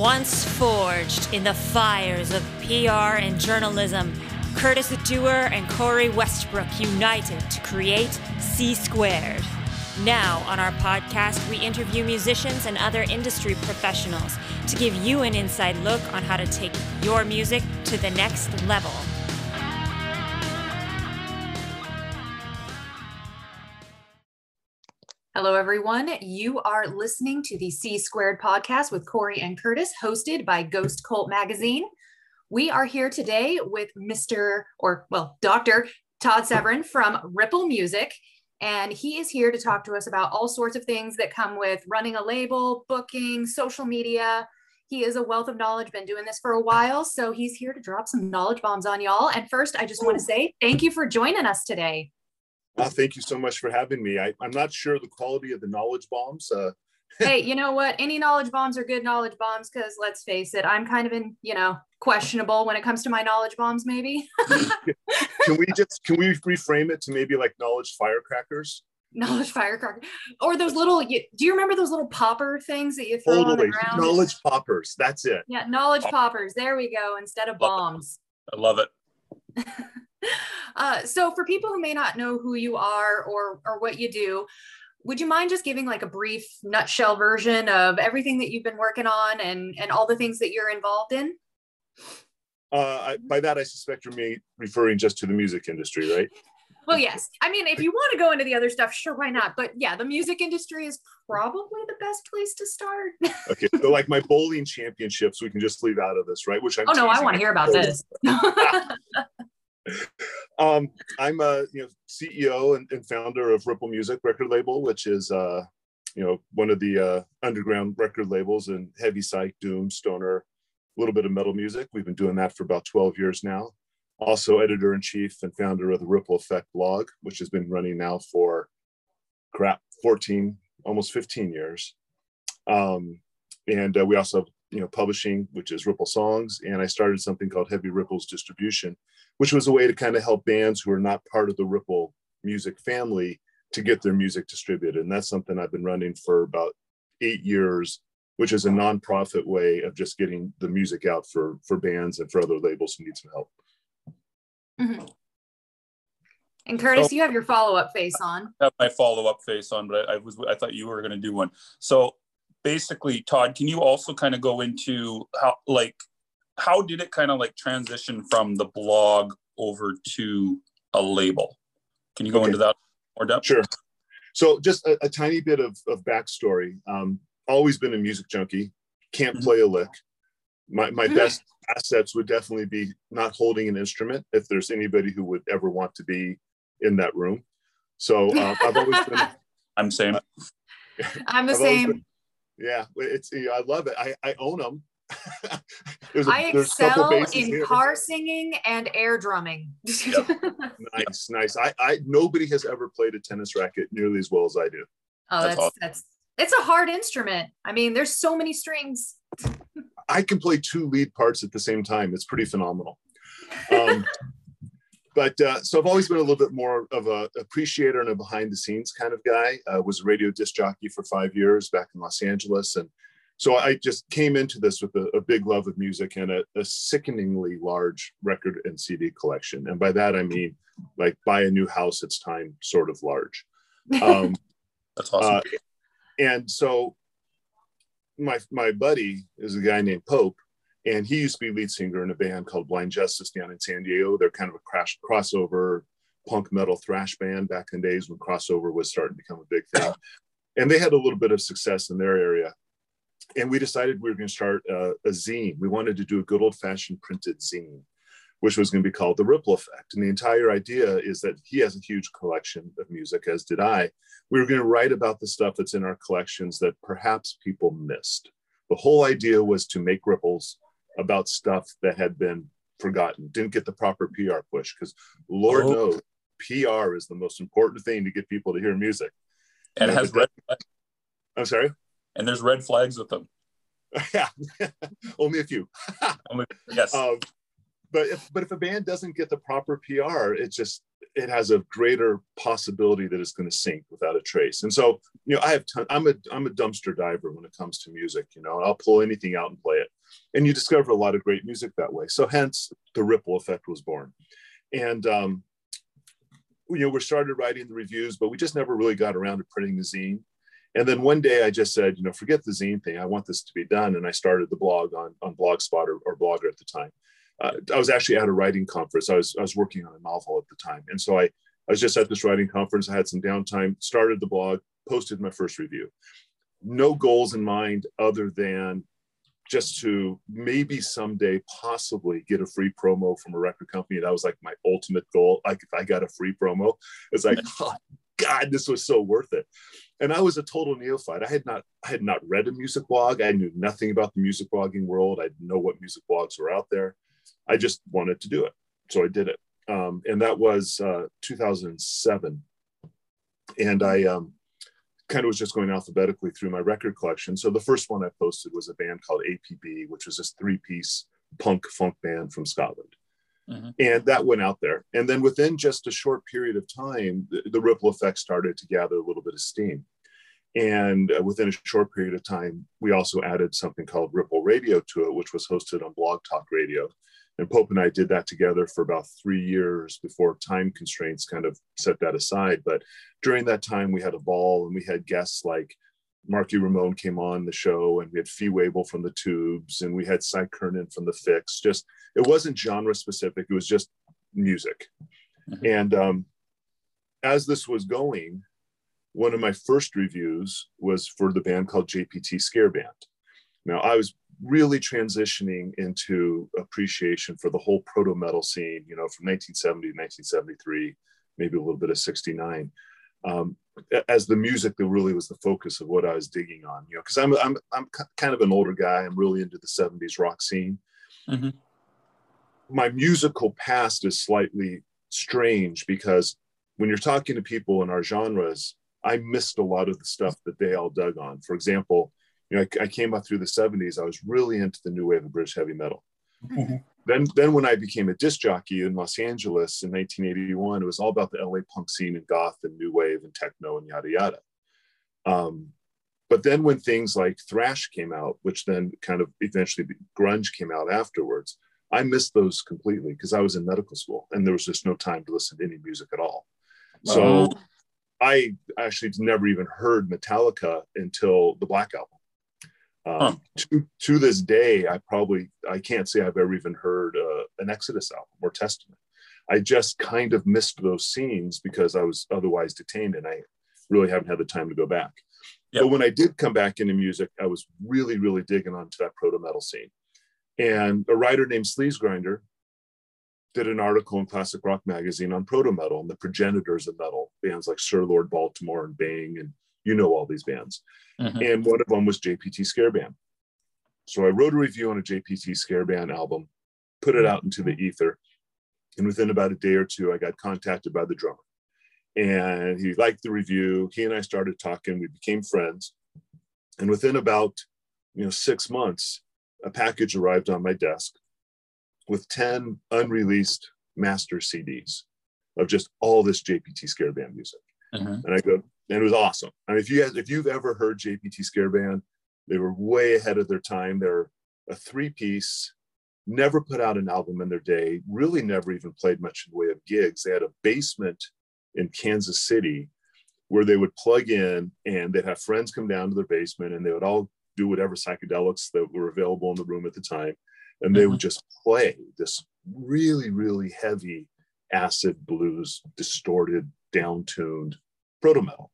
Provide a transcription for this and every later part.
once forged in the fires of PR and journalism, Curtis Dewar and Corey Westbrook united to create C Squared. Now, on our podcast, we interview musicians and other industry professionals to give you an inside look on how to take your music to the next level. Hello, everyone. You are listening to the C Squared podcast with Corey and Curtis, hosted by Ghost Cult Magazine. We are here today with Dr. Todd Severin from Ripple Music, and he is here to talk to us about all sorts of things that come with running a label, booking, social media. He is a wealth of knowledge, been doing this for a while, so he's here to drop some knowledge bombs on y'all. And first, I just want to say thank you for joining us today. Well, thank you so much for having me. I'm not sure the quality of the knowledge bombs. Hey, you know what? Any knowledge bombs are good knowledge bombs because let's face it, I'm kind of questionable when it comes to my knowledge bombs, maybe. Can we reframe it to maybe like knowledge firecrackers? Knowledge firecracker, or those little. Do you remember those little popper things that you throw on the ground? Knowledge poppers. That's it. Yeah, knowledge poppers. There we go. Instead of bombs. I love it. So for people who may not know who you are or what you do, would you mind just giving like a brief nutshell version of everything that you've been working on and all the things that you're involved in? By that, I suspect you're referring just to the music industry, right? Well, yes. I mean, if you want to go into the other stuff, sure, why not? But yeah, the music industry is probably the best place to start. Okay, so like my bowling championships, we can just leave out of this, right? Which I'm teasing. No, I want to hear about this. I'm a CEO and founder of Ripple Music record label, which is one of the underground record labels in heavy psych, doom, stoner, a little bit of metal music. We've been doing that for about 12 years now. Also editor-in-chief and founder of the Ripple Effect blog, which has been running now for 15 years. We also have publishing, which is Ripple Songs, and I started something called Heavy Ripples Distribution, which was a way to kind of help bands who are not part of the Ripple Music family to get their music distributed. And that's something I've been running for about 8 years, which is a nonprofit way of just getting the music out for bands and for other labels who need some help. Mm-hmm. And Curtis, you have your follow-up face on. I have my follow-up face on, but I thought you were going to do one. So basically, Todd, can you also kind of go into how did it kind of like transition from the blog over to a label? Can you go into that more depth? Sure. So just a tiny bit of backstory. Always been a music junkie, can't play a lick. My best assets would definitely be not holding an instrument, if there's anybody who would ever want to be in that room. So I've always been. I'm same. I'm the same. Yeah, it's I love it. I own them. I excel in guitar singing and air drumming. Yep. Nice. Nobody has ever played a tennis racket nearly as well as I do. Oh, that's awesome. It's a hard instrument. I mean, there's so many strings. I can play two lead parts at the same time. It's pretty phenomenal. So I've always been a little bit more of an appreciator and a behind the scenes kind of guy. I was a radio disc jockey for 5 years back in Los Angeles. And so I just came into this with a big love of music and a sickeningly large record and CD collection. And by that, I mean, like buy a new house, it's time sort of large. That's awesome. And so my buddy is a guy named Pope. And he used to be lead singer in a band called Blind Justice down in San Diego. They're kind of a crossover punk metal thrash band back in the days when crossover was starting to become a big thing. And they had a little bit of success in their area. And we decided we were going to start a zine. We wanted to do a good old-fashioned printed zine, which was going to be called The Ripple Effect. And the entire idea is that he has a huge collection of music, as did I. We were going to write about the stuff that's in our collections that perhaps people missed. The whole idea was to make ripples about stuff that had been forgotten, didn't get the proper PR push, because Lord knows PR is the most important thing to get people to hear music. And it has red flags. I'm sorry? And there's red flags with them. Yeah, only a few. Yes. But if a band doesn't get the proper PR, it just it has a greater possibility that it's going to sink without a trace. And so, you know, I have, I'm a dumpster diver when it comes to music, you know, and I'll pull anything out and play it. And you discover a lot of great music that way. So hence the Ripple Effect was born. And, you know, we started writing the reviews, but we just never really got around to printing the zine. And then one day I just said, you know, forget the zine thing. I want this to be done. And I started the blog on Blogspot or Blogger at the time. I was actually at a writing conference. I was working on a novel at the time. And so I was just at this writing conference. I had some downtime, started the blog, posted my first review. No goals in mind other than just to maybe someday possibly get a free promo from a record company. That was like my ultimate goal. Like if I got a free promo, it's like, oh God, this was so worth it. And I was a total neophyte. I had not read a music blog. I knew nothing about the music blogging world. I didn't know what music blogs were out there. I just wanted to do it. So I did it. And that was 2007. And I kind of was just going alphabetically through my record collection. So the first one I posted was a band called APB, which was this three-piece punk funk band from Scotland. Mm-hmm. And that went out there. And then within just a short period of time, the Ripple Effect started to gather a little bit of steam. And within a short period of time, we also added something called Ripple Radio to it, which was hosted on Blog Talk Radio. And Pope and I did that together for about 3 years before time constraints kind of set that aside. But during that time, we had a ball and we had guests like Marky Ramone came on the show, and we had Fee Waybill from the Tubes, and we had Cy Curnin from the Fix. Just, it wasn't genre specific. It was just music. Mm-hmm. And as this was going, one of my first reviews was for the band called J.P.T. Scare Band. Now, I was really transitioning into appreciation for the whole proto-metal scene, you know, from 1970 to 1973, maybe a little bit of 69, as the music that really was the focus of what I was digging on, you know, because I'm kind of an older guy. I'm really into the 70s rock scene. Mm-hmm. My musical past is slightly strange because when you're talking to people in our genres, I missed a lot of the stuff that they all dug on. For example, you know, I came up through the 70s. I was really into the new wave of British heavy metal. Mm-hmm. Then when I became a disc jockey in Los Angeles in 1981, it was all about the LA punk scene and goth and new wave and techno and yada, yada. But then when things like thrash came out, which then kind of eventually grunge came out afterwards, I missed those completely because I was in medical school and there was just no time to listen to any music at all. So I actually never even heard Metallica until the Black Album. To this day, I can't say I've ever even heard an Exodus album or Testament. I just kind of missed those scenes because I was otherwise detained and I really haven't had the time to go back. Yep. But when I did come back into music, I was really, really digging onto that proto-metal scene. And a writer named Sleaze Grinder did an article in Classic Rock magazine on proto-metal and the progenitors of metal, bands like Sir Lord Baltimore and Bang and you know all these bands. Uh-huh. And one of them was J.P.T. Scare Band. So I wrote a review on a J.P.T. Scare Band album, put it out into the ether. And within about a day or two, I got contacted by the drummer. And he liked the review. He and I started talking. We became friends. And within about 6 months, a package arrived on my desk with 10 unreleased master CDs of just all this J.P.T. Scare Band music. Uh-huh. And I go... And it was awesome. I mean, if you've ever heard J.P.T. Scare Band, they were way ahead of their time. They're a three-piece, never put out an album in their day, really never even played much in the way of gigs. They had a basement in Kansas City where they would plug in and they'd have friends come down to their basement and they would all do whatever psychedelics that were available in the room at the time. And they would just play this really, really heavy acid blues, distorted, down-tuned proto-metal.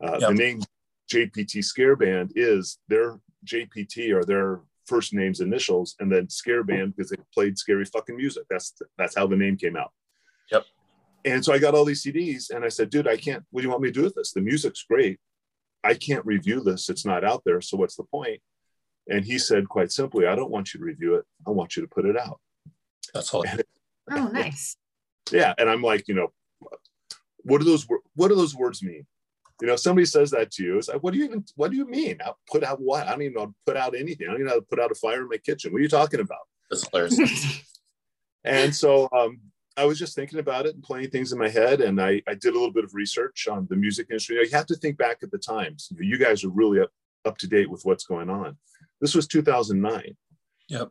The name J.P.T. Scare Band is their J.P.T. or their first name's initials, and then Scare Band because they played scary fucking music. That's how the name came out. Yep. And so I got all these CDs, and I said, dude, I can't. What do you want me to do with this? The music's great. I can't review this. It's not out there. So what's the point? And he said, quite simply, I don't want you to review it. I want you to put it out. That's all. Oh, nice. Yeah, and I'm like, what do those words mean? You know, somebody says that to you. It's like, what do you mean? I'll put out what? I don't even know how to put out anything. I don't even know how to put out a fire in my kitchen. What are you talking about? That's hilarious. And so I was just thinking about it and playing things in my head. And I did a little bit of research on the music industry. You have to think back at the times. You guys are really up to date with what's going on. This was 2009. Yep.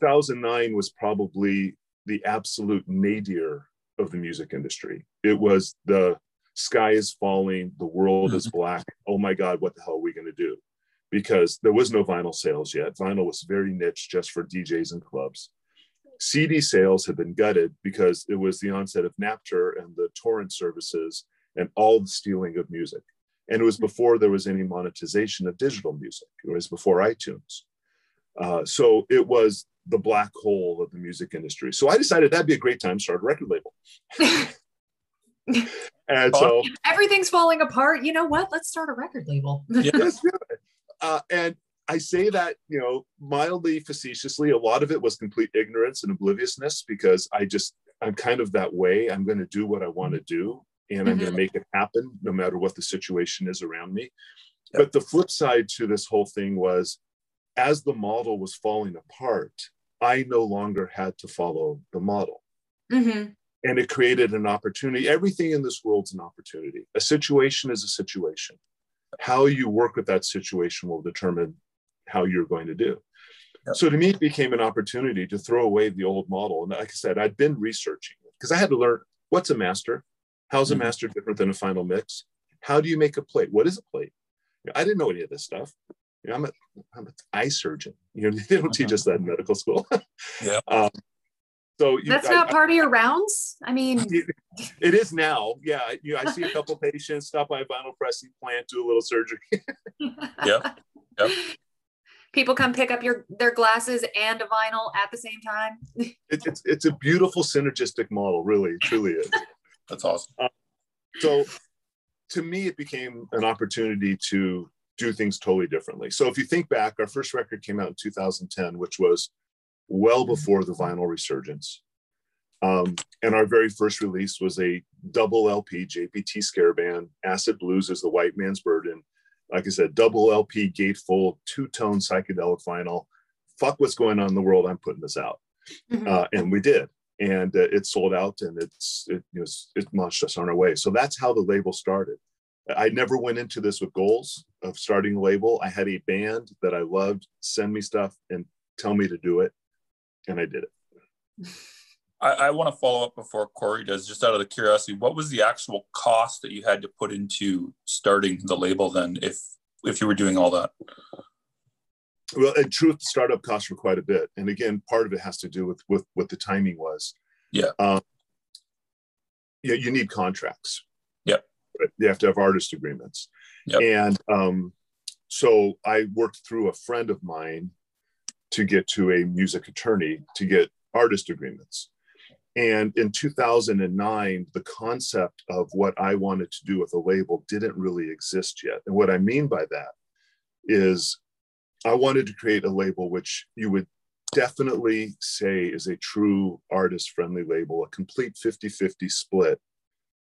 2009 was probably the absolute nadir of the music industry. It was the sky is falling, the world is black. Oh my God, what the hell are we going to do? Because there was no vinyl sales yet. Vinyl was very niche, just for DJs and clubs. CD sales had been gutted because it was the onset of Napster and the torrent services and all the stealing of music. And it was before there was any monetization of digital music. It was before iTunes. So it was the black hole of the music industry. So I decided that'd be a great time to start a record label. And so everything's falling apart. You know what? Let's start a record label. Yes, yeah. And I say that, you know, mildly facetiously. A lot of it was complete ignorance and obliviousness, because I'm kind of that way. I'm going to do what I want to do, and I'm going to make it happen no matter what the situation is around me. Yep. But the flip side to this whole thing was, as the model was falling apart, I no longer had to follow the model. And it created an opportunity. Everything in this world's an opportunity. A situation is a situation. How you work with that situation will determine how you're going to do. Yep. So to me, it became an opportunity to throw away the old model. And like I said, I'd been researching it because I had to learn, what's a master? How's a master different than a final mix? How do you make a plate? What is a plate? You know, I didn't know any of this stuff. You know, I'm an eye surgeon. You know, they don't teach us that in medical school. Yeah. So that's not part of your rounds? I mean, it is now. Yeah. I see a couple patients, stop by a vinyl pressing plant, do a little surgery. Yep. People come pick up their glasses and a vinyl at the same time. It's a beautiful synergistic model, really, truly is. That's awesome. So to me, it became an opportunity to do things totally differently. So if you think back, our first record came out in 2010, which was well before the vinyl resurgence. And our very first release was a double LP J.P.T. Scare Band. Acid Blues is the white man's burden. Like I said, double LP gatefold, two-tone psychedelic vinyl. Fuck what's going on in the world, I'm putting this out. And we did. And it sold out, and it launched us on our way. So that's how the label started. I never went into this with goals of starting a label. I had a band that I loved send me stuff and tell me to do it. And I did it. I want to follow up before Corey does, just out of the curiosity, what was the actual cost that you had to put into starting the label then, if you were doing all that? Well, in truth, startup costs were quite a bit. And again, part of it has to do with what the timing was. Yeah. You need contracts. Yep. You have to have artist agreements. Yep. And so I worked through a friend of mine to get to a music attorney to get artist agreements. And in 2009, the concept of what I wanted to do with a label didn't really exist yet. And what I mean by that is I wanted to create a label which you would definitely say is a true artist-friendly label, a complete 50-50 split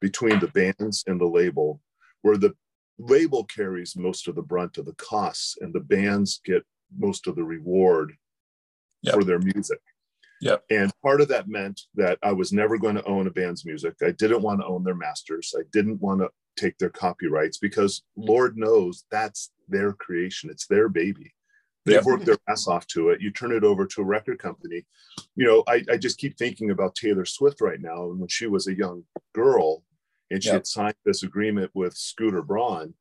between the bands and the label, where the label carries most of the brunt of the costs and the bands get most of the reward for their music. And part of that meant that I was never going to own a band's music. I didn't want to own their masters. I didn't want to take their copyrights, because Lord knows that's their creation. It's their baby. They've worked their ass off to it. You turn it over to a record company. You know, I just keep thinking about Taylor Swift right now. And when she was a young girl and she had signed this agreement with Scooter Braun,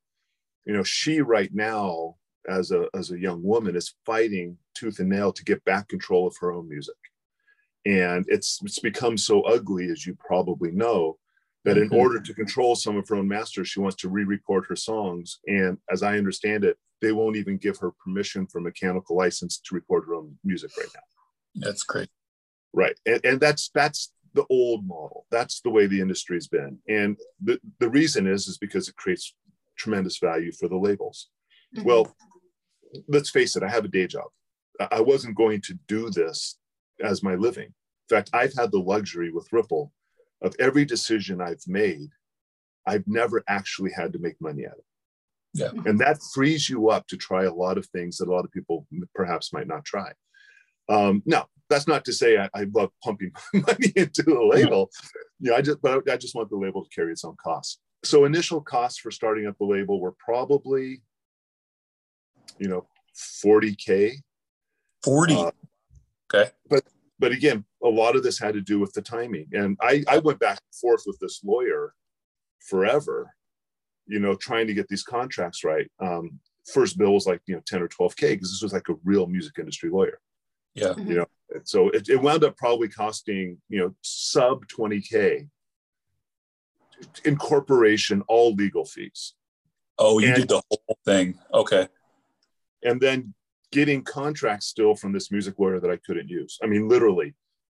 you know, she right now, as a young woman, is fighting tooth and nail to get back control of her own music. And it's become so ugly, as you probably know, that in order to control some of her own masters, she wants to re-record her songs. And as I understand it, they won't even give her permission for mechanical license to record her own music right now. That's great. Right. And that's the old model. That's the way the industry's been. And the reason is because it creates tremendous value for the labels. Well, let's face it, I have a day job. I wasn't going to do this as my living. In fact, I've had the luxury with Ripple of every decision I've made, I've never actually had to make money at it. Yeah. And that frees you up to try a lot of things that a lot of people perhaps might not try. Now, That's not to say I love pumping money into a label. You know, I just want the label to carry its own costs. So initial costs for starting up the label were probably, you know, $40K. 40. Okay. But again, a lot of this had to do with the timing. And I went back and forth with this lawyer forever, you know, trying to get these contracts right. First bill was like, you know, 10 or 12K, because this was like a real music industry lawyer. Yeah. Mm-hmm. You know, so it wound up probably costing, you know, sub 20K incorporation, all legal fees. Oh, you did the whole thing. Okay. And then getting contracts still from this music lawyer that I couldn't use. I mean, literally,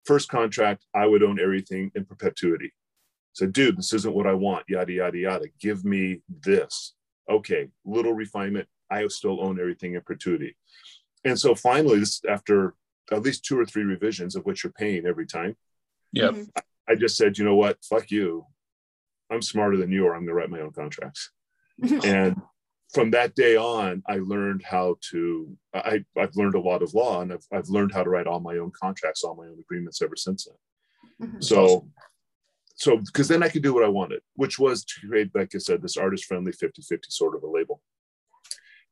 first contract, I would own everything in perpetuity. So, dude, this isn't what I want, yada, yada, yada. Give me this. Okay, little refinement. I still own everything in perpetuity. And so finally, this after at least 2 or 3 revisions of what you're paying every time. Yeah. Mm-hmm. I just said, you know what? Fuck you. I'm smarter than you, or I'm going to write my own contracts. And from that day on, I learned how to, I've learned a lot of law, and I've learned how to write all my own contracts, all my own agreements ever since then. Mm-hmm. So, because then I could do what I wanted, which was to create, like I said, this artist-friendly 50-50 sort of a label.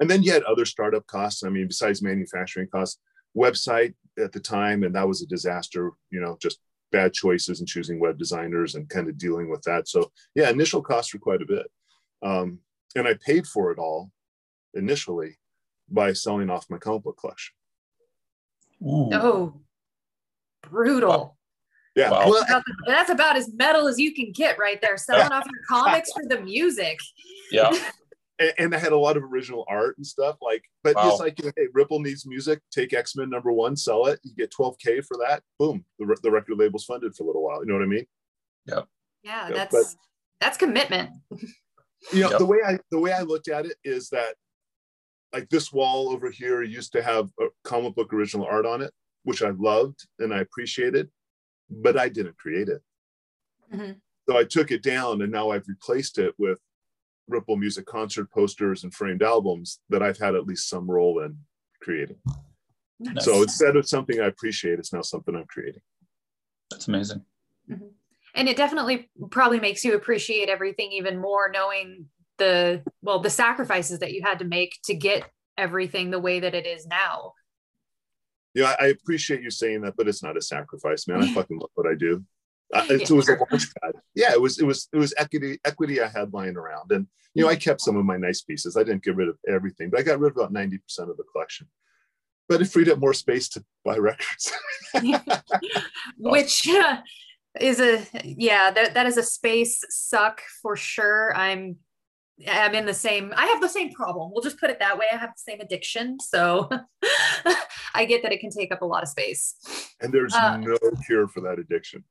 And then you had other startup costs. I mean, besides manufacturing costs, website at the time, and that was a disaster, you know, just bad choices and choosing web designers and kind of dealing with that. So yeah, initial costs were quite a bit. And I paid for it all initially by selling off my comic book collection. Ooh. Oh, brutal. Wow. Yeah. Wow. Well, that's about as metal as you can get right there. Selling off your comics for the music. Yeah. And I had a lot of original art and stuff like, but wow. It's like, you know, hey, Ripple needs music, take X-Men #1, sell it, you get $12K for that, boom, the record label's funded for a little while. You know what I mean? Yeah. Yeah, that's commitment. You know, yep. the way I looked at it is that, like, this wall over here used to have a comic book original art on it, which I loved and I appreciated, but I didn't create it. Mm-hmm. So I took it down, and now I've replaced it with Ripple Music concert posters and framed albums that I've had at least some role in creating. Nice. So instead of something I appreciate, it's now something I'm creating. That's amazing. Mm-hmm. And it definitely probably makes you appreciate everything even more, knowing the sacrifices that you had to make to get everything the way that it is now. Yeah, I appreciate you saying that, but it's not a sacrifice, man. I fucking love what I do. It was a launch pad. Yeah, it was equity I had lying around, and you know, I kept some of my nice pieces. I didn't get rid of everything, but I got rid of about 90% of the collection. But it freed up more space to buy records, which is that is a space suck for sure. I'm in the same. I have the same problem. We'll just put it that way. I have the same addiction, so I get that it can take up a lot of space. And there's no cure for that addiction.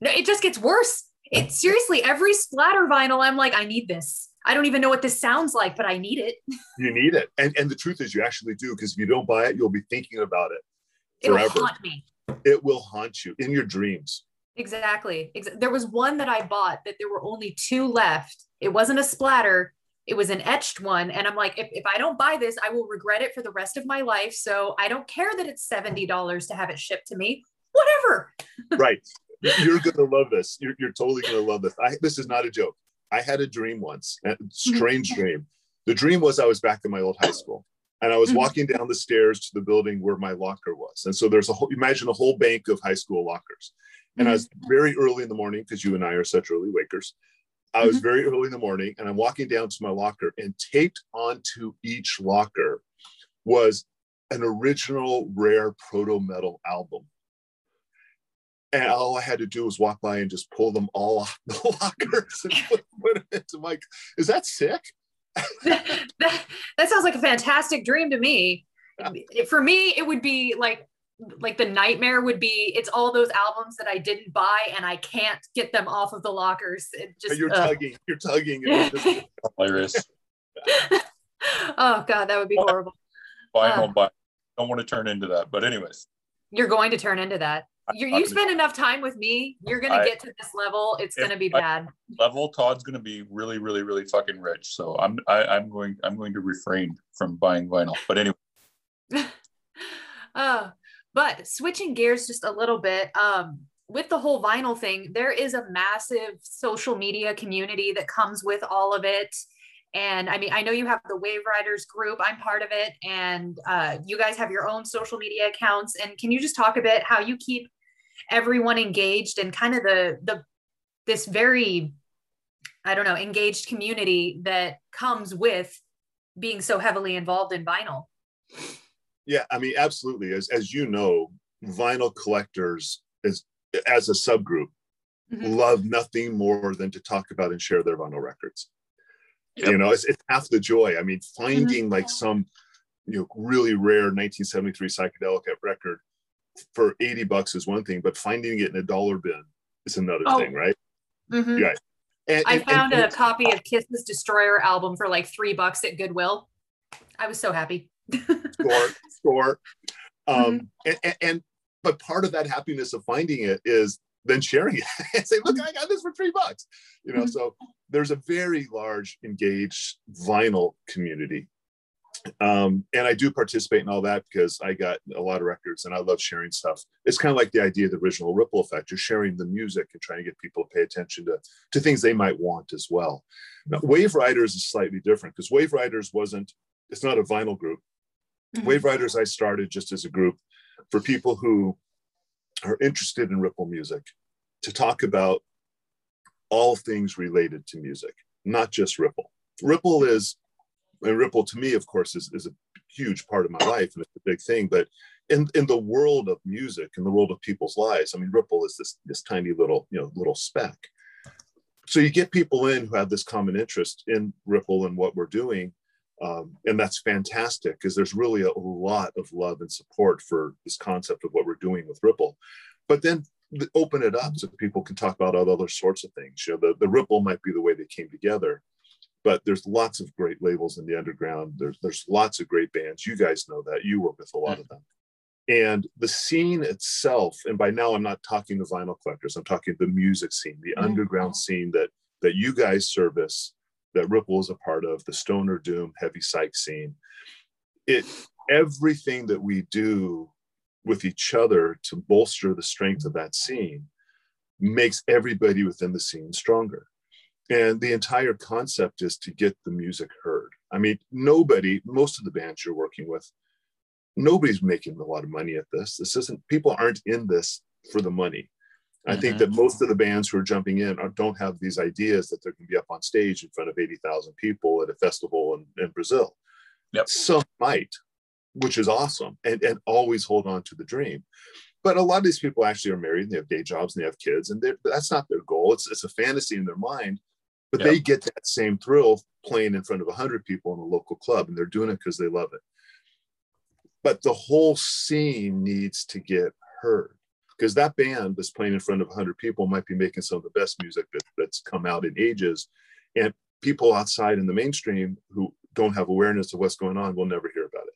No, it just gets worse. It's seriously, every splatter vinyl, I'm like, I need this. I don't even know what this sounds like, but I need it. You need it. And the truth is, you actually do, because if you don't buy it, you'll be thinking about it forever. It will haunt me. It will haunt you in your dreams. Exactly. There was one that I bought that there were only 2 left. It wasn't a splatter. It was an etched one. And I'm like, if I don't buy this, I will regret it for the rest of my life. So I don't care that it's $70 to have it shipped to me. Whatever. Right. You're going to love this. You're totally going to love this. This is not a joke. I had a dream once, a strange dream. The dream was I was back in my old high school, and I was walking down the stairs to the building where my locker was. And so there's imagine a whole bank of high school lockers. And I was very early in the morning, because you and I are such early wakers. I was very early in the morning, and I'm walking down to my locker, and taped onto each locker was an original rare proto-metal album. And all I had to do was walk by and just pull them all off the lockers and put them into my. Is that sick? That sounds like a fantastic dream to me. For me, it would be like the nightmare would be, it's all those albums that I didn't buy and I can't get them off of the lockers. It just, you're tugging. My wrist. Oh God, that would be horrible. Buy. Don't want to turn into that, but anyways. You're going to turn into that. You spend enough time with me, you're going to get to this level. It's going to be bad. Level Todd's going to be really, really, really fucking rich. So I'm going to refrain from buying vinyl. But anyway. Oh, But switching gears just a little bit, with the whole vinyl thing, there is a massive social media community that comes with all of it. And I mean, I know you have the Wave Riders group, I'm part of it, and you guys have your own social media accounts. And can you just talk a bit how you keep everyone engaged and kind of this very, I don't know, engaged community that comes with being so heavily involved in vinyl? Yeah, I mean, absolutely. As you know, vinyl collectors as a subgroup love nothing more than to talk about and share their vinyl records. Yep. You know, it's half the joy. I mean, finding like some, you know, really rare 1973 psychedelic record for $80 is one thing, but finding it in a dollar bin is another thing, right? Yeah. And, I found a copy of Kiss's Destroyer album for like $3 at Goodwill. I was so happy. Sure. But part of that happiness of finding it is then sharing it and say, look, I got this for $3, you know? So there's a very large engaged vinyl community. And I do participate in all that because I got a lot of records and I love sharing stuff. It's kind of like the idea of the original ripple effect. You're sharing the music and trying to get people to pay attention to things they might want as well. Now, Wave Riders is slightly different because Wave Riders it's not a vinyl group. Wave Riders I started just as a group for people who are interested in ripple music, to talk about all things related to music, not just ripple. Ripple to me, of course, is a huge part of my life and it's a big thing, but in the world of music, in the world of people's lives, I mean, ripple is this tiny little, you know, little speck. So you get people in who have this common interest in ripple and what we're doing. And that's fantastic because there's really a lot of love and support for this concept of what we're doing with Ripple. But then open it up so people can talk about other sorts of things. You know, the Ripple might be the way they came together, but there's lots of great labels in the underground. There's lots of great bands. You guys know that. You work with a lot of them. And the scene itself, and by now I'm not talking to vinyl collectors, I'm talking the music scene, the underground scene that you guys service, that Ripple is a part of, the stoner doom, heavy psych scene. Everything that we do with each other to bolster the strength of that scene makes everybody within the scene stronger. And the entire concept is to get the music heard. I mean, most of the bands you're working with, nobody's making a lot of money at this. People aren't in this for the money. I think that most of the bands who are jumping in don't have these ideas that they're going to be up on stage in front of 80,000 people at a festival in Brazil. Yep. Some might, which is awesome, and always hold on to the dream. But a lot of these people actually are married and they have day jobs and they have kids, and that's not their goal. It's a fantasy in their mind, but they get that same thrill playing in front of 100 people in a local club, and they're doing it because they love it. But the whole scene needs to get heard. Because that band that's playing in front of 100 people might be making some of the best music that's come out in ages. And people outside in the mainstream who don't have awareness of what's going on will never hear about it.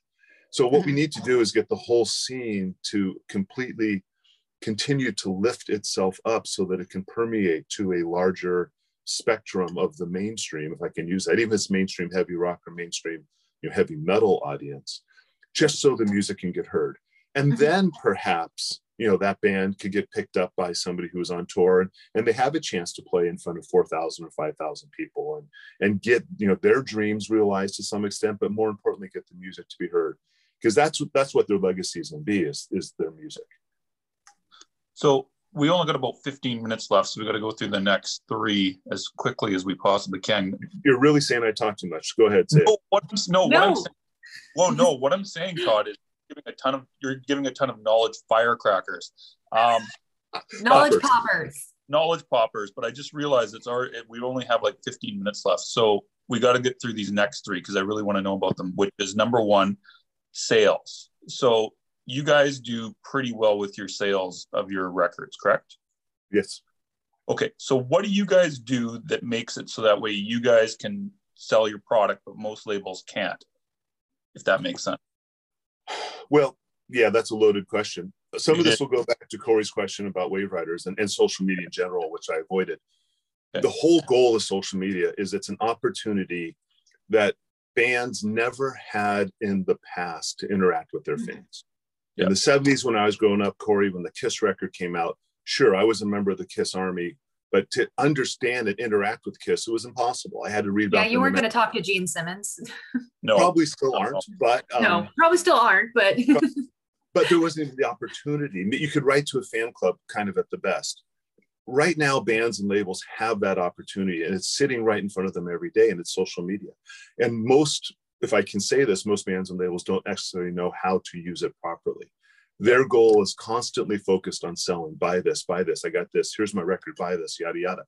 So what we need to do is get the whole scene to completely continue to lift itself up so that it can permeate to a larger spectrum of the mainstream, if I can use that, even if it's mainstream heavy rock or mainstream, you know, heavy metal audience, just so the music can get heard. And then perhaps, you know, that band could get picked up by somebody who was on tour and they have a chance to play in front of 4,000 or 5,000 people and get, you know, their dreams realized to some extent, but more importantly, get the music to be heard. Because that's what their legacy is going to be, is their music. So we only got about 15 minutes left, so we've got to go through the next three as quickly as we possibly can. You're really saying I talk too much. Go ahead, say it. What I'm saying, Todd, is you're giving a ton of knowledge firecrackers, knowledge poppers. But I just realized we only have like 15 minutes left, so we got to get through these next three because I really want to know about them. Which is number one, sales. So you guys do pretty well with your sales of your records, correct? Yes. Okay. So what do you guys do that makes it so that way you guys can sell your product, but most labels can't? If that makes sense. Well, yeah, that's a loaded question. Some of this will go back to Corey's question about Wave Riders and social media in general, which I avoided. Okay. The whole goal of social media is it's an opportunity that bands never had in the past to interact with their fans. In the 70s, when I was growing up, Corey, when the Kiss record came out, sure, I was a member of the Kiss Army, but to understand and interact with Kiss, it was impossible. I had to read about them. Yeah, you weren't going to talk to Gene Simmons. No. Probably still aren't, but... no, probably still aren't, but... But there wasn't even the opportunity. You could write to a fan club kind of at the best. Right now, bands and labels have that opportunity, and it's sitting right in front of them every day, and it's social media. And most... if I can say this, most bands and labels don't necessarily know how to use it properly. Their goal is constantly focused on selling, buy this, I got this, here's my record, buy this, yada, yada.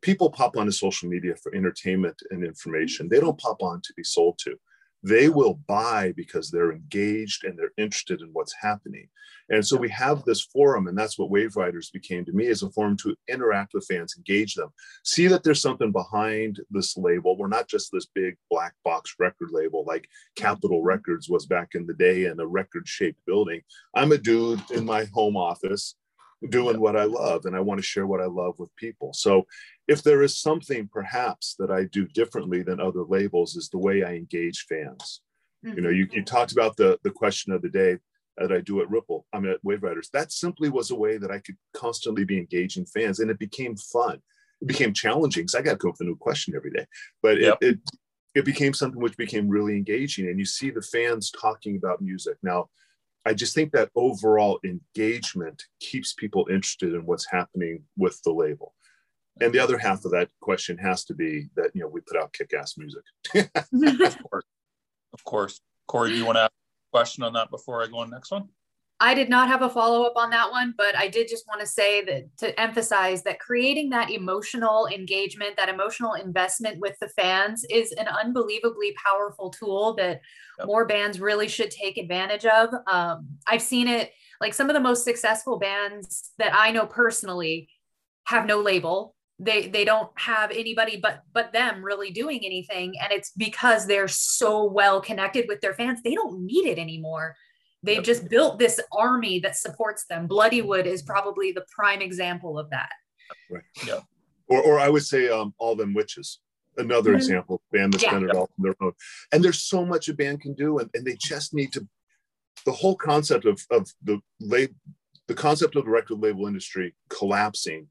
People pop onto social media for entertainment and information. They don't pop on to be sold to. They will buy because they're engaged and they're interested in what's happening. And so we have this forum, and that's what Wave Riders became to me, is a forum to interact with fans, engage them, see that there's something behind this label. We're not just this big black box record label like Capitol Records was back in the day in a record-shaped building. I'm a dude in my home office doing what I love, and I want to share what I love with people. So if there is something perhaps that I do differently than other labels, is the way I engage fans. Mm-hmm. You know, you talked about the question of the day that I do at Ripple, I mean, at Wave Riders. That simply was a way that I could constantly be engaging fans, and it became fun. It became challenging because I got to come up with a new question every day, but it became something which became really engaging, and you see the fans talking about music. Now, I just think that overall engagement keeps people interested in what's happening with the label. And the other half of that question has to be that, you know, we put out kick-ass music. Of course. Corey, do you want to ask a question on that before I go on the next one? I did not have a follow-up on that one, but I did just want to say that, to emphasize that creating that emotional engagement, that emotional investment with the fans is an unbelievably powerful tool that more bands really should take advantage of. I've seen it, like some of the most successful bands that I know personally have no label. They don't have anybody but them really doing anything. And it's because they're so well connected with their fans. They don't need it anymore. They've just built this army that supports them. Bloodywood is probably the prime example of that. Right. Yeah. Or I would say All Them Witches, another example, band that's done it all on their own. And there's so much a band can do, and they just need to, the whole concept of the concept of the record label industry collapsing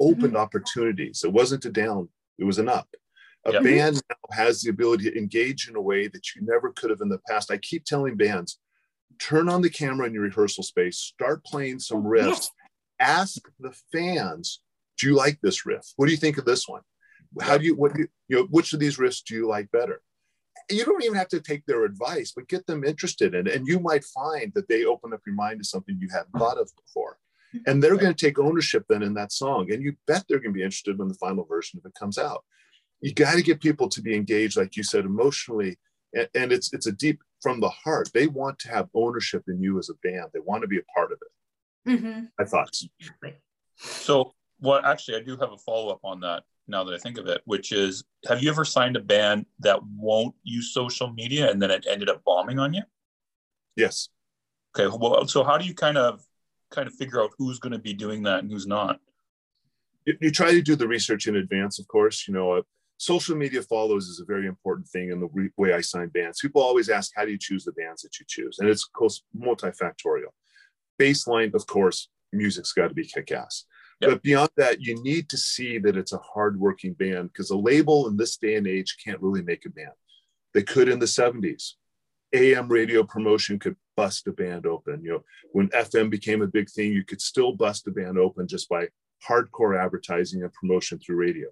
opened opportunities. It wasn't a down, it was an up. A band now has the ability to engage in a way that you never could have in the past. I keep telling bands, turn on the camera in your rehearsal space, start playing some riffs, ask the fans, do you like this riff? What do you think of this one? How do you, which of these riffs do you like better? You don't even have to take their advice, but get them interested in it. And you might find that they open up your mind to something you hadn't thought of before. And they're going to take ownership then in that song. And you bet they're going to be interested when the final version of it comes out. You got to get people to be engaged, like you said, emotionally. And it's a deep, from the heart. They want to have ownership in you as a band. They want to be a part of it. My thoughts. So, well, actually, I do have a follow-up on that now that I think of it, which is, have you ever signed a band that won't use social media and then it ended up bombing on you? Yes. Okay. Well, so how do you kind of figure out who's going to be doing that and who's not? You try to do the research in advance, of course. You know, social media follows is a very important thing in the way I sign bands. People always ask, how do you choose the bands that you choose? And it's multifactorial. Baseline, of course, music's got to be kick-ass. Yep. But beyond that, you need to see that it's a hardworking band, because a label in this day and age can't really make a band. They could in the 70s. AM radio promotion could bust a band open. You know, when FM became a big thing, you could still bust a band open just by hardcore advertising and promotion through radio.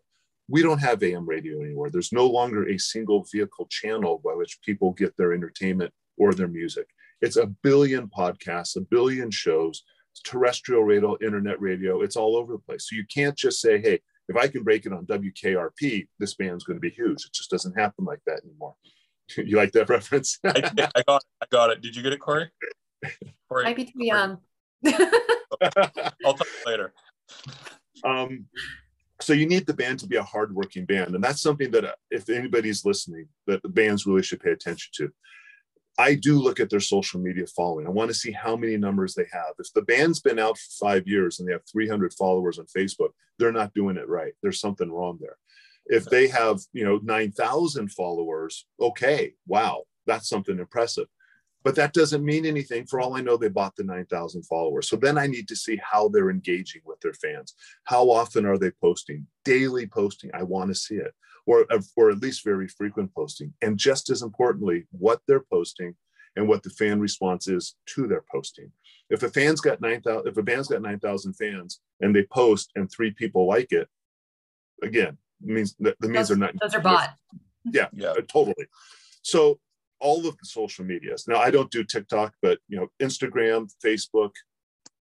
We don't have AM radio anymore. There's no longer a single vehicle channel by which people get their entertainment or their music. It's 1 billion podcasts, 1 billion shows, terrestrial radio, internet radio. It's all over the place. So you can't just say, hey, if I can break it on WKRP, this band's going to be huge. It just doesn't happen like that anymore. You like that reference? I got it. Did you get it, Corey? Might be too young. I'll talk later. So you need the band to be a hardworking band. And that's something that if anybody's listening, that the bands really should pay attention to. I do look at their social media following. I want to see how many numbers they have. If the band's been out for 5 years and they have 300 followers on Facebook, they're not doing it right. There's something wrong there. If they have, 9,000 followers, okay, wow, that's something impressive. But that doesn't mean anything. For all I know, they bought the 9,000 followers. So then I need to see how they're engaging with their fans. How often are they posting? Daily posting. I want to see it. Or at least very frequent posting. And just as importantly, what they're posting and what the fan response is to their posting. If a fan's got 9,000, if a band's got 9,000 fans and they post and 3 people like it, again, means that means they're not. Those are bought. Yeah, totally. So all of the social medias. Now I don't do TikTok, but you know, Instagram, Facebook,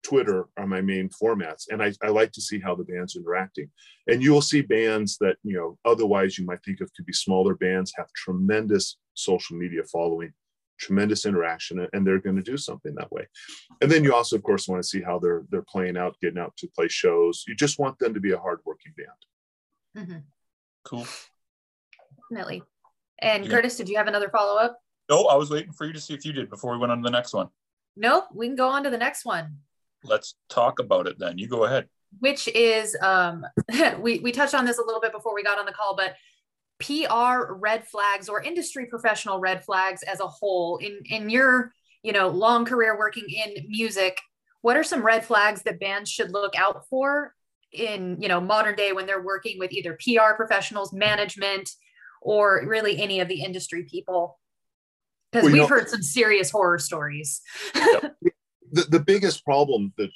Twitter are my main formats. And I like to see how the band's interacting. And you will see bands that, you know, otherwise you might think of could be smaller bands have tremendous social media following, tremendous interaction, and they're going to do something that way. And then you also, of course, want to see how they're playing out, getting out to play shows. You just want them to be a hardworking band. Mm-hmm. Cool. Definitely. And Curtis, did you have another follow-up? No, I was waiting for you to see if you did before we went on to the next one. Nope, we can go on to the next one. Let's talk about it then. You go ahead. Which is, we touched on this a little bit before we got on the call, but PR red flags or industry professional red flags as a whole. In your, you know, long career working in music, what are some red flags that bands should look out for in, you know, modern day when they're working with either PR professionals, management, or really any of the industry people? Because we've heard some serious horror stories. The biggest problem that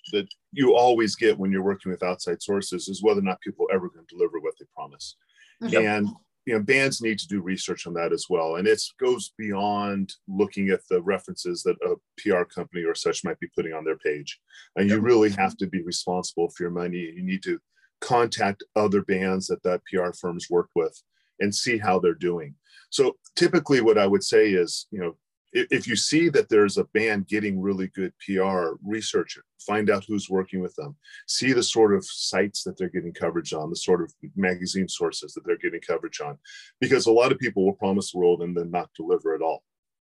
you always get when you're working with outside sources is whether or not people are ever going to deliver what they promise. Yep. And you know, bands need to do research on that as well. And it goes beyond looking at the references that a PR company or such might be putting on their page. And you really have to be responsible for your money. You need to contact other bands that PR firms work with and see how they're doing. So typically what I would say is, you know, if you see that there's a band getting really good PR, research it, find out who's working with them, see the sort of sites that they're getting coverage on, the sort of magazine sources that they're getting coverage on, because a lot of people will promise the world and then not deliver at all.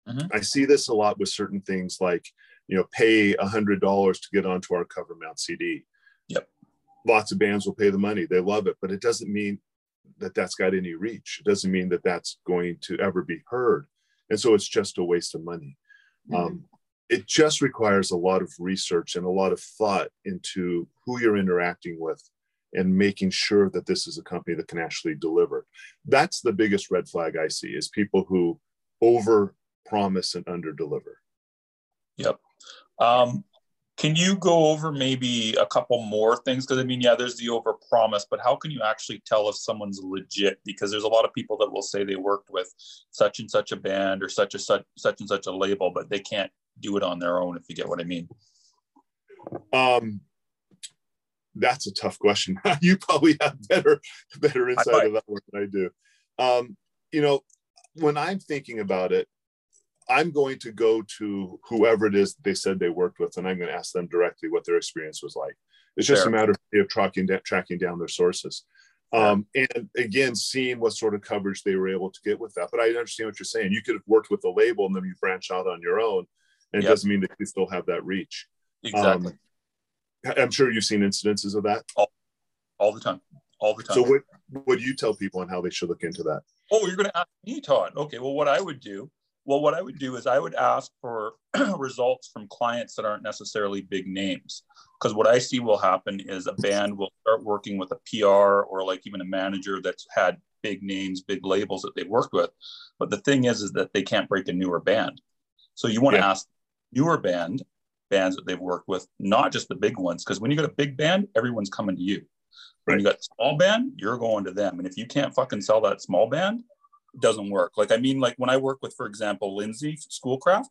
Mm-hmm. I see this a lot with certain things like, you know, pay $100 to get onto our cover mount CD. Yep. Lots of bands will pay the money. They love it, but it doesn't mean that that's got any reach. It doesn't mean that that's going to ever be heard. And so it's just a waste of money. Mm-hmm. It just requires a lot of research and a lot of thought into who you're interacting with and making sure that this is a company that can actually deliver. That's the biggest red flag I see, is people who over promise and under deliver. Yep. Can you go over maybe a couple more things? Because I mean, yeah, there's the overpromise, but how can you actually tell if someone's legit? Because there's a lot of people that will say they worked with such and such a band or such and such a label, but they can't do it on their own, if you get what I mean. That's a tough question. You probably have better insight of that one than I do. You know, when I'm thinking about it, I'm going to go to whoever it is that they said they worked with, and I'm going to ask them directly what their experience was like. It's just a matter of tracking down their sources. And again, seeing what sort of coverage they were able to get with that. But I understand what you're saying. You could have worked with a label and then you branch out on your own, and it doesn't mean that you still have that reach. Exactly. I'm sure you've seen incidences of that. All the time. All the time. So what do you tell people on how they should look into that? Oh, you're going to ask me, Todd. Okay, well, what I would do is I would ask for results from clients that aren't necessarily big names. Because what I see will happen is a band will start working with a PR or like even a manager that's had big names, big labels that they've worked with. But the thing is that they can't break a newer band. So you want to ask newer bands that they've worked with, not just the big ones. Because when you got a big band, everyone's coming to you. When you got a small band, you're going to them. And if you can't fucking sell that small band, doesn't work. Like, I mean, like when I work with, for example, Lindsay Schoolcraft,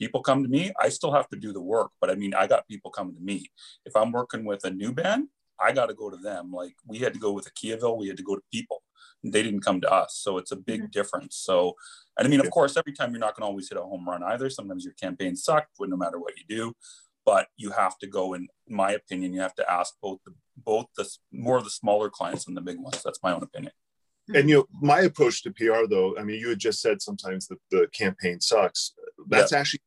people come to me. I still have to do the work, but I mean, I got people coming to me. If I'm working with a new band, I got to go to them. Like we had to go with Akiyaville, we had to go to people. They didn't come to us. So it's a big difference. So, and I mean, of course, every time you're not going to always hit a home run either. Sometimes your campaign sucked, but no matter what you do, but you have to go, in my opinion, you have to ask both the more of the smaller clients than the big ones. That's my own opinion. And, you know, my approach to PR, though, I mean, you had just said sometimes that the campaign sucks. That's actually,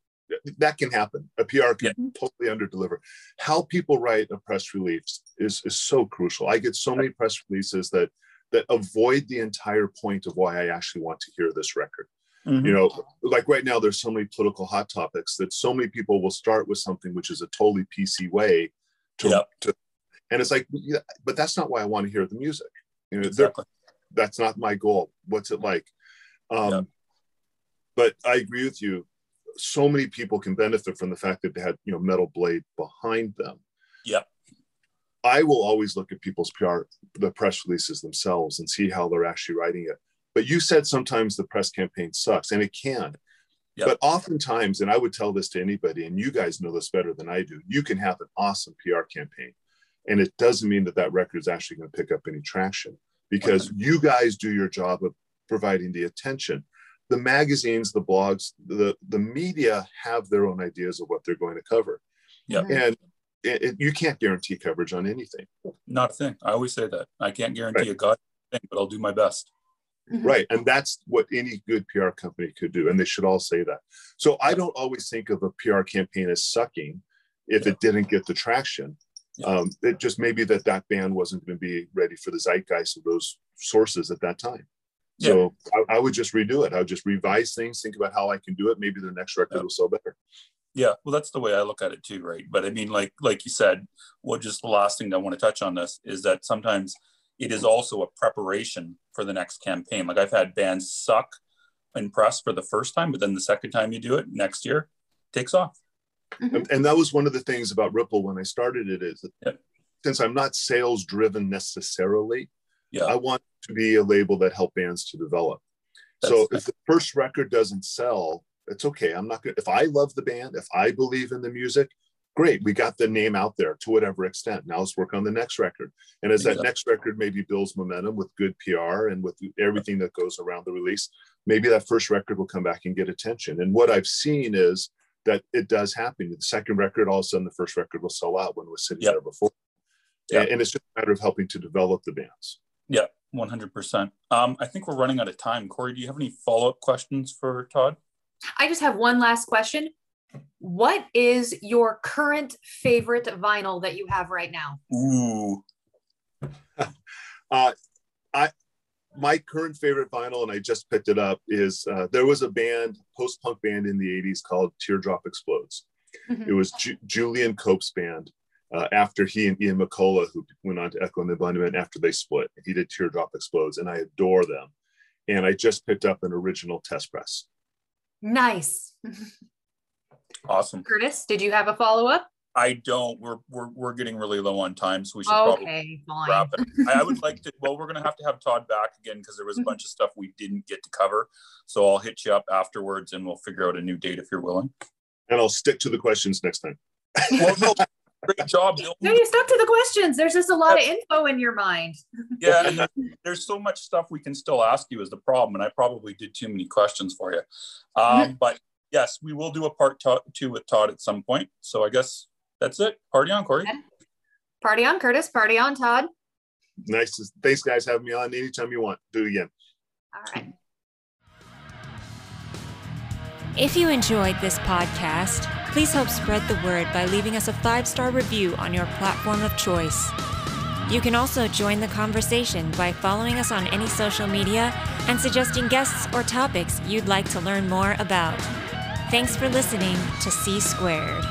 that can happen. A PR can totally underdeliver. How people write a press release is so crucial. I get so many press releases that avoid the entire point of why I actually want to hear this record. Mm-hmm. You know, like right now, there's so many political hot topics that so many people will start with something which is a totally PC way to, yep. to and it's like, yeah, but that's not why I want to hear the music. You know, exactly. That's not my goal. What's it like? Yep. But I agree with you. So many people can benefit from the fact that they had, you know, Metal Blade behind them. Yeah. I will always look at people's PR, the press releases themselves, and see how they're actually writing it. But you said sometimes the press campaign sucks, and it can. Yep. But oftentimes, and I would tell this to anybody, and you guys know this better than I do, you can have an awesome PR campaign, and it doesn't mean that that record is actually going to pick up any traction, because you guys do your job of providing the attention. The magazines, the blogs, the media have their own ideas of what they're going to cover. Yep. And you can't guarantee coverage on anything. Not a thing. I always say that. I can't guarantee right. a goddamn thing, but I'll do my best. Right. And that's what any good PR company could do. And they should all say that. So I don't always think of a PR campaign as sucking if yeah. it didn't get the traction. Yeah. It just maybe that band wasn't going to be ready for the zeitgeist of those sources at that time. So yeah. I would just redo it. I would just revise things, think about how I can do it. Maybe the next record yeah. will sell better. Yeah, well, that's the way I look at it too, right? But I mean, like you said, just the last thing that I want to touch on this is that sometimes it is also a preparation for the next campaign. Like I've had bands suck in press for the first time, but then the second time you do it next year, it takes off. Mm-hmm. And that was one of the things about Ripple when I started it is that yeah. since I'm not sales driven necessarily, yeah. I want to be a label that helps bands to develop. So if the first record doesn't sell, it's okay. I'm not going to, if I love the band, if I believe in the music, great. We got the name out there to whatever extent. Now let's work on the next record. And as exactly. that next record maybe builds momentum with good PR and with everything that goes around the release, maybe that first record will come back and get attention. And what I've seen is that it does happen. The second record, all of a sudden the first record will sell out when it was sitting yep. there before. Yep. And it's just a matter of helping to develop the bands. Yeah, 100%. I think we're running out of time. Corey, do you have any follow-up questions for Todd? I just have one last question. What is your current favorite vinyl that you have right now? Ooh. My current favorite vinyl, and I just picked it up, is there was a band, post-punk band in the 80s called Teardrop Explodes. Mm-hmm. It was Julian Cope's band after he and Ian McCullough, who went on to Echo and the Bunnymen, after they split. He did Teardrop Explodes, and I adore them. And I just picked up an original test press. Nice. Awesome. Curtis, did you have a follow-up? I don't. We're getting really low on time, so we should probably wrap it. I would like to, well, we're going to have Todd back again because there was a bunch of stuff we didn't get to cover. So I'll hit you up afterwards and we'll figure out a new date if you're willing. And I'll stick to the questions next time. Well, no, great job. No, you stuck to the questions. There's just a lot of info in your mind. Yeah, and there's so much stuff we can still ask you is the problem, and I probably did too many questions for you. But yes, we will do a part two with Todd at some point. So I guess that's it. Party on, Corey. Party on, Curtis. Party on, Todd. Nice. Thanks, guys. Have me on anytime you want. Do it again. All right. If you enjoyed this podcast, please help spread the word by leaving us a 5-star review on your platform of choice. You can also join the conversation by following us on any social media and suggesting guests or topics you'd like to learn more about. Thanks for listening to C Squared.